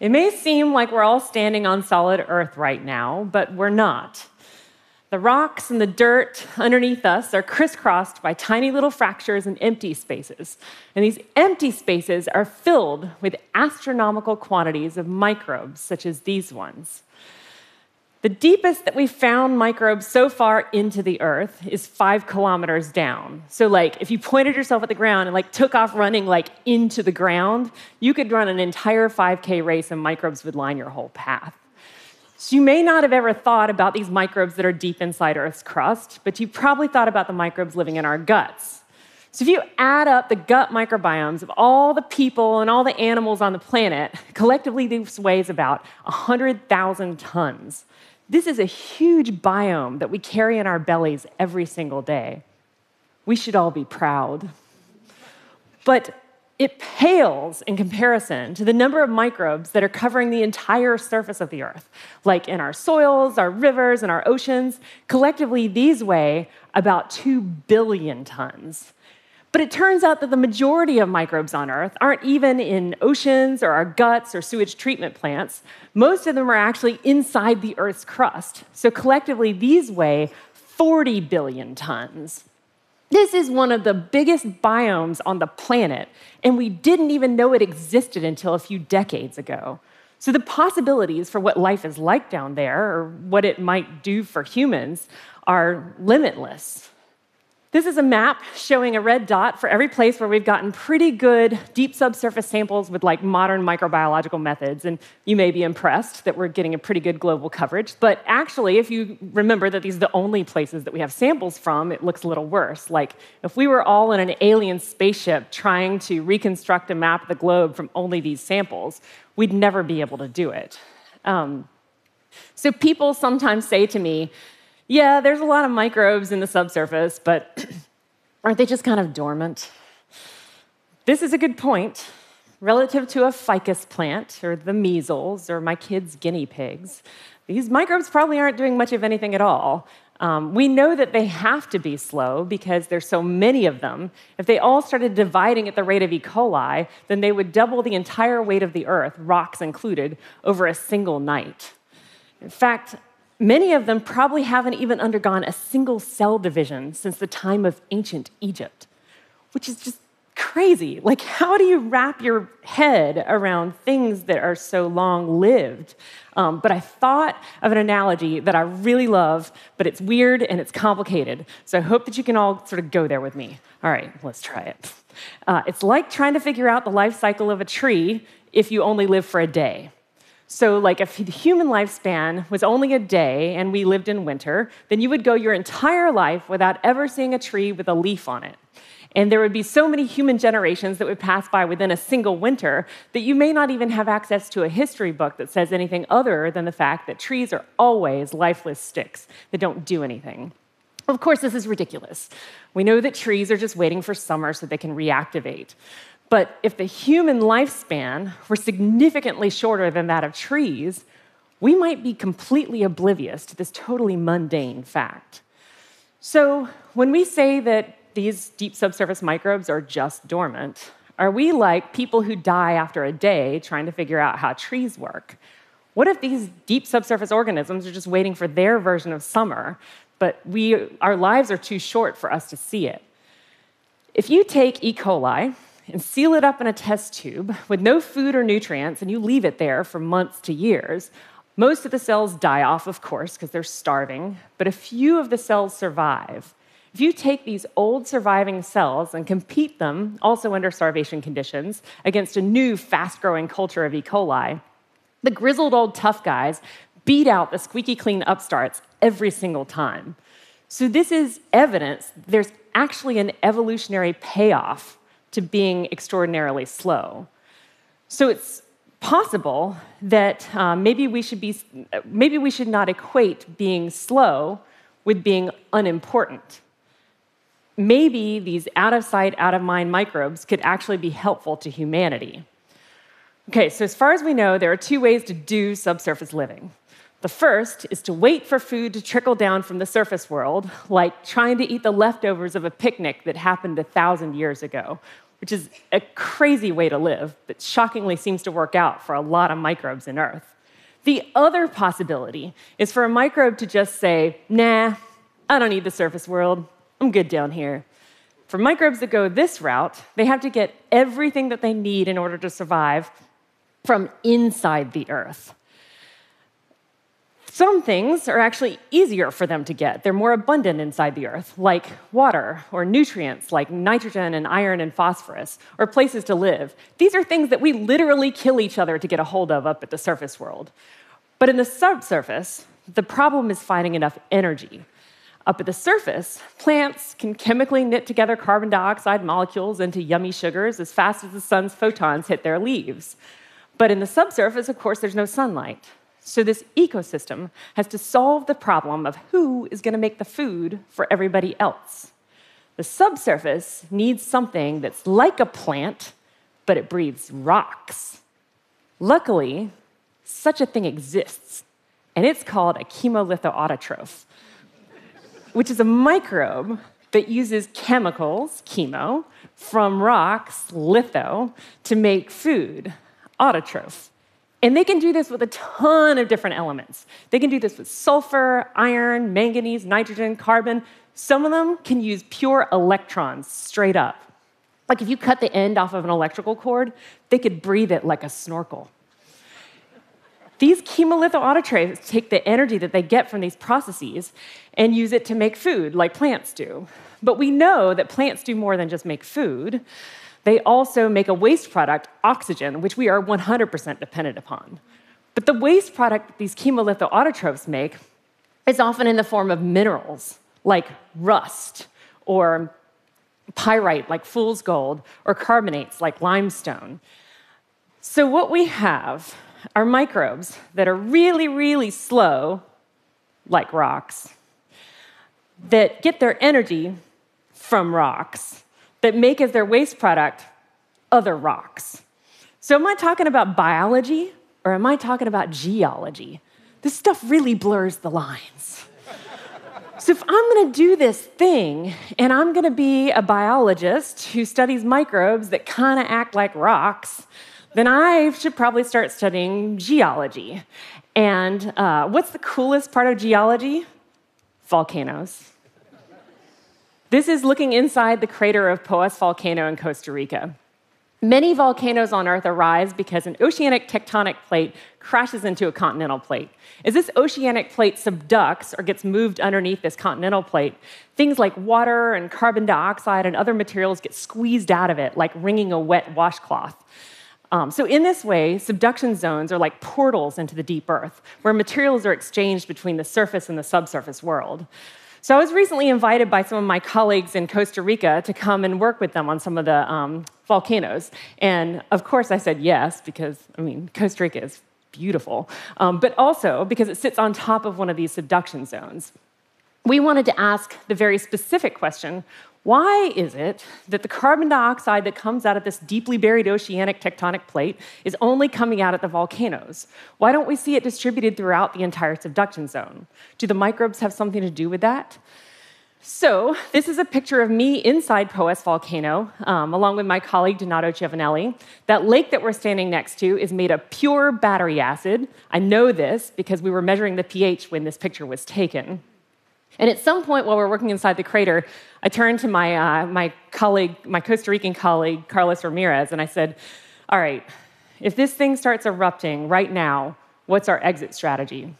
It may seem like we're all standing on solid earth right now, but we're not. The rocks and the dirt underneath us are crisscrossed by tiny little fractures and empty spaces. And these empty spaces are filled with astronomical quantities of microbes, such as these ones. The deepest that we've found microbes so far into the Earth is 5 kilometers down. So, if you pointed yourself at the ground and, took off running, into the ground, you could run an entire 5K race and microbes would line your whole path. So you may not have ever thought about these microbes that are deep inside Earth's crust, but you probably thought about the microbes living in our guts. So if you add up the gut microbiomes of all the people and all the animals on the planet, collectively this weighs about 100,000 tons. This is a huge biome that we carry in our bellies every single day. We should all be proud. But it pales in comparison to the number of microbes that are covering the entire surface of the Earth, like in our soils, our rivers, and our oceans. Collectively, these weigh about 2 billion tons. But it turns out that the majority of microbes on Earth aren't even in oceans or our guts or sewage treatment plants. Most of them are actually inside the Earth's crust. So collectively, these weigh 40 billion tons. This is one of the biggest biomes on the planet, and we didn't even know it existed until a few decades ago. So the possibilities for what life is like down there, or what it might do for humans, are limitless. This is a map showing a red dot for every place where we've gotten pretty good deep subsurface samples with modern microbiological methods, and you may be impressed that we're getting a pretty good global coverage, but actually, if you remember that these are the only places that we have samples from, it looks a little worse. If we were all in an alien spaceship trying to reconstruct a map of the globe from only these samples, we'd never be able to do it. So people sometimes say to me, yeah, there's a lot of microbes in the subsurface, but aren't they just kind of dormant? This is a good point. Relative to a ficus plant, or the measles, or my kids' guinea pigs, these microbes probably aren't doing much of anything at all. We know that they have to be slow because there's so many of them. If they all started dividing at the rate of E. coli, then they would double the entire weight of the Earth, rocks included, over a single night. In fact, many of them probably haven't even undergone a single cell division since the time of ancient Egypt, which is just crazy. How do you wrap your head around things that are so long-lived? But I thought of an analogy that I really love, but it's weird and it's complicated. So I hope that you can all sort of go there with me. All right, let's try it. It's like trying to figure out the life cycle of a tree if you only live for a day. So, if the human lifespan was only a day and we lived in winter, then you would go your entire life without ever seeing a tree with a leaf on it. And there would be so many human generations that would pass by within a single winter that you may not even have access to a history book that says anything other than the fact that trees are always lifeless sticks that don't do anything. Of course, this is ridiculous. We know that trees are just waiting for summer so they can reactivate. But if the human lifespan were significantly shorter than that of trees, we might be completely oblivious to this totally mundane fact. So when we say that these deep subsurface microbes are just dormant, are we like people who die after a day trying to figure out how trees work? What if these deep subsurface organisms are just waiting for their version of summer, but our lives are too short for us to see it? If you take E. coli and seal it up in a test tube with no food or nutrients, and you leave it there for months to years, most of the cells die off, of course, because they're starving, but a few of the cells survive. If you take these old surviving cells and compete them, also under starvation conditions, against a new fast-growing culture of E. coli, the grizzled old tough guys beat out the squeaky clean upstarts every single time. So this is evidence there's actually an evolutionary payoff to being extraordinarily slow. So it's possible that maybe we should not equate being slow with being unimportant. Maybe these out-of-sight, out-of-mind microbes could actually be helpful to humanity. Okay, so as far as we know, there are two ways to do subsurface living. The first is to wait for food to trickle down from the surface world, like trying to eat the leftovers of a picnic that happened 1,000 years ago. which is a crazy way to live, but shockingly seems to work out for a lot of microbes in Earth. The other possibility is for a microbe to just say, nah, I don't need the surface world, I'm good down here. For microbes that go this route, they have to get everything that they need in order to survive from inside the Earth. Some things are actually easier for them to get. They're more abundant inside the Earth, like water or nutrients like nitrogen and iron and phosphorus, or places to live. These are things that we literally kill each other to get a hold of up at the surface world. But in the subsurface, the problem is finding enough energy. Up at the surface, plants can chemically knit together carbon dioxide molecules into yummy sugars as fast as the sun's photons hit their leaves. But in the subsurface, of course, there's no sunlight. So this ecosystem has to solve the problem of who is going to make the food for everybody else. The subsurface needs something that's like a plant, but it breathes rocks. Luckily, such a thing exists, and it's called a chemolithoautotroph, which is a microbe that uses chemicals, chemo, from rocks, litho, to make food, autotroph. And they can do this with a ton of different elements. They can do this with sulfur, iron, manganese, nitrogen, carbon. Some of them can use pure electrons straight up. Like if you cut the end off of an electrical cord, they could breathe it like a snorkel. These chemolithoautotrophs take the energy that they get from these processes and use it to make food, like plants do. But we know that plants do more than just make food. They also make a waste product, oxygen, which we are 100% dependent upon. But the waste product these chemolithoautotrophs make is often in the form of minerals, like rust, or pyrite, like fool's gold, or carbonates, like limestone. So what we have are microbes that are really, really slow, like rocks, that get their energy from rocks, that make as their waste product other rocks. So am I talking about biology or am I talking about geology? This stuff really blurs the lines. So if I'm going to do this thing and I'm going to be a biologist who studies microbes that kind of act like rocks, then I should probably start studying geology. And what's the coolest part of geology? Volcanoes. This is looking inside the crater of Poas Volcano in Costa Rica. Many volcanoes on Earth arise because an oceanic tectonic plate crashes into a continental plate. As this oceanic plate subducts or gets moved underneath this continental plate, things like water and carbon dioxide and other materials get squeezed out of it, like wringing a wet washcloth. So in this way, subduction zones are like portals into the deep Earth, where materials are exchanged between the surface and the subsurface world. So I was recently invited by some of my colleagues in Costa Rica to come and work with them on some of the volcanoes. And of course I said yes, because, I mean, Costa Rica is beautiful, but also because it sits on top of one of these subduction zones. We wanted to ask the very specific question, why is it that the carbon dioxide that comes out of this deeply buried oceanic tectonic plate is only coming out at the volcanoes? Why don't we see it distributed throughout the entire subduction zone? Do the microbes have something to do with that? So this is a picture of me inside Poas Volcano, along with my colleague Donato Giovinelli. That lake that we're standing next to is made of pure battery acid. I know this because we were measuring the pH when this picture was taken. And at some point while we're working inside the crater, I turned to my Costa Rican colleague, Carlos Ramirez, and I said, all right, if this thing starts erupting right now, what's our exit strategy?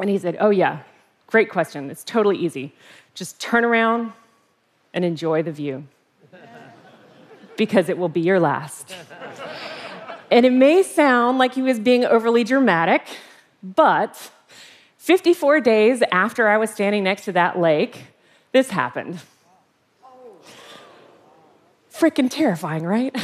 And he said, oh yeah, great question. It's totally easy. Just turn around and enjoy the view because it will be your last. And it may sound like he was being overly dramatic, but 54 days after I was standing next to that lake, this happened. Freaking terrifying, right?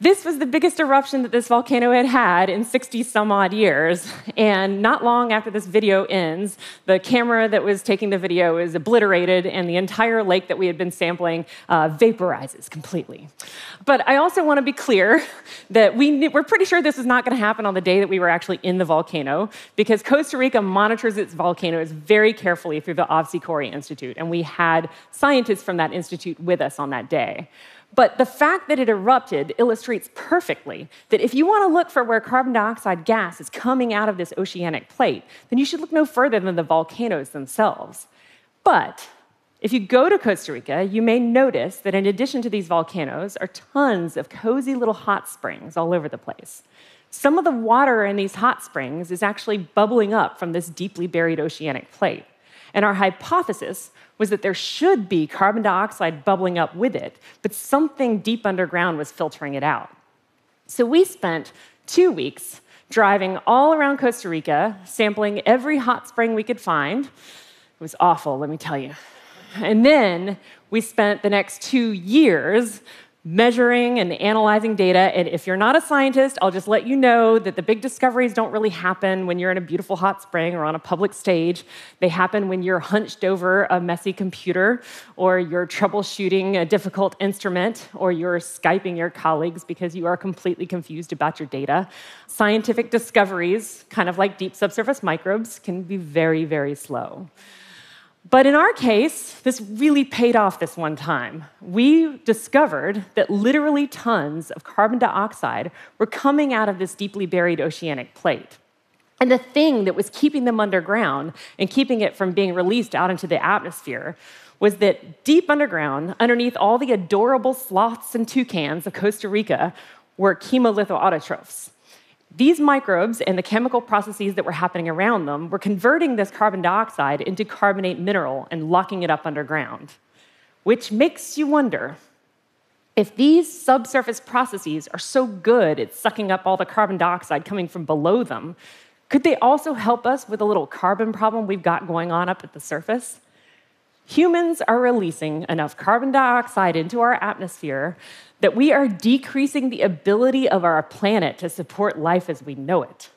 This was the biggest eruption that this volcano had had in 60 some odd years. And not long after this video ends, the camera that was taking the video is obliterated and the entire lake that we had been sampling vaporizes completely. But I also want to be clear that we're pretty sure this was not going to happen on the day that we were actually in the volcano, because Costa Rica monitors its volcanoes very carefully through the OVSICORI Institute, and we had scientists from that institute with us on that day. But the fact that it erupted illustrates perfectly that if you want to look for where carbon dioxide gas is coming out of this oceanic plate, then you should look no further than the volcanoes themselves. But if you go to Costa Rica, you may notice that in addition to these volcanoes are tons of cozy little hot springs all over the place. Some of the water in these hot springs is actually bubbling up from this deeply buried oceanic plate. And our hypothesis was that there should be carbon dioxide bubbling up with it, but something deep underground was filtering it out. So we spent 2 weeks driving all around Costa Rica, sampling every hot spring we could find. It was awful, let me tell you. And then we spent the next 2 years measuring and analyzing data. And if you're not a scientist, I'll just let you know that the big discoveries don't really happen when you're in a beautiful hot spring or on a public stage. They happen when you're hunched over a messy computer, or you're troubleshooting a difficult instrument, or you're Skyping your colleagues because you are completely confused about your data. Scientific discoveries, kind of like deep subsurface microbes, can be very, very slow. But in our case, this really paid off this one time. We discovered that literally tons of carbon dioxide were coming out of this deeply buried oceanic plate. And the thing that was keeping them underground and keeping it from being released out into the atmosphere was that deep underground, underneath all the adorable sloths and toucans of Costa Rica, were chemolithoautotrophs. These microbes and the chemical processes that were happening around them were converting this carbon dioxide into carbonate mineral and locking it up underground, which makes you wonder, if these subsurface processes are so good at sucking up all the carbon dioxide coming from below them, could they also help us with a little carbon problem we've got going on up at the surface? Humans are releasing enough carbon dioxide into our atmosphere that we are decreasing the ability of our planet to support life as we know it.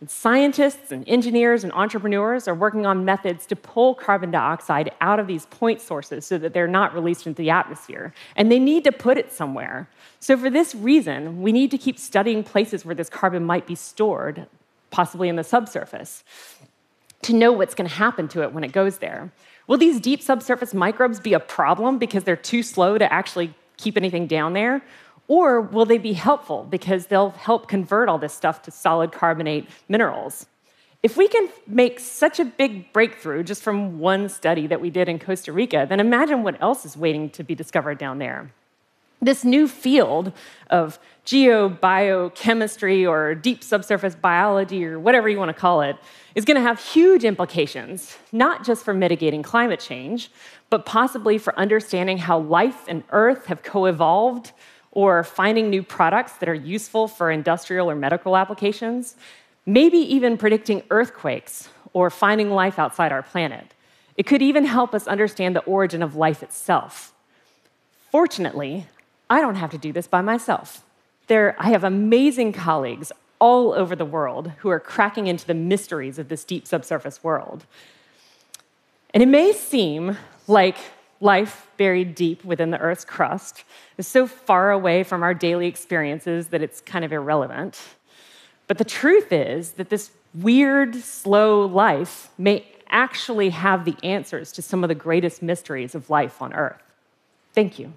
And scientists and engineers and entrepreneurs are working on methods to pull carbon dioxide out of these point sources so that they're not released into the atmosphere. And they need to put it somewhere. So for this reason, we need to keep studying places where this carbon might be stored, possibly in the subsurface, to know what's going to happen to it when it goes there. Will these deep subsurface microbes be a problem because they're too slow to actually keep anything down there? Or will they be helpful because they'll help convert all this stuff to solid carbonate minerals? If we can make such a big breakthrough just from one study that we did in Costa Rica, then imagine what else is waiting to be discovered down there. This new field of geobiochemistry or deep subsurface biology or whatever you want to call it is going to have huge implications, not just for mitigating climate change, but possibly for understanding how life and Earth have co-evolved, or finding new products that are useful for industrial or medical applications, maybe even predicting earthquakes or finding life outside our planet. It could even help us understand the origin of life itself. Fortunately, I don't have to do this by myself. I have amazing colleagues all over the world who are cracking into the mysteries of this deep subsurface world. And it may seem like life buried deep within the Earth's crust is so far away from our daily experiences that it's kind of irrelevant. But the truth is that this weird, slow life may actually have the answers to some of the greatest mysteries of life on Earth. Thank you.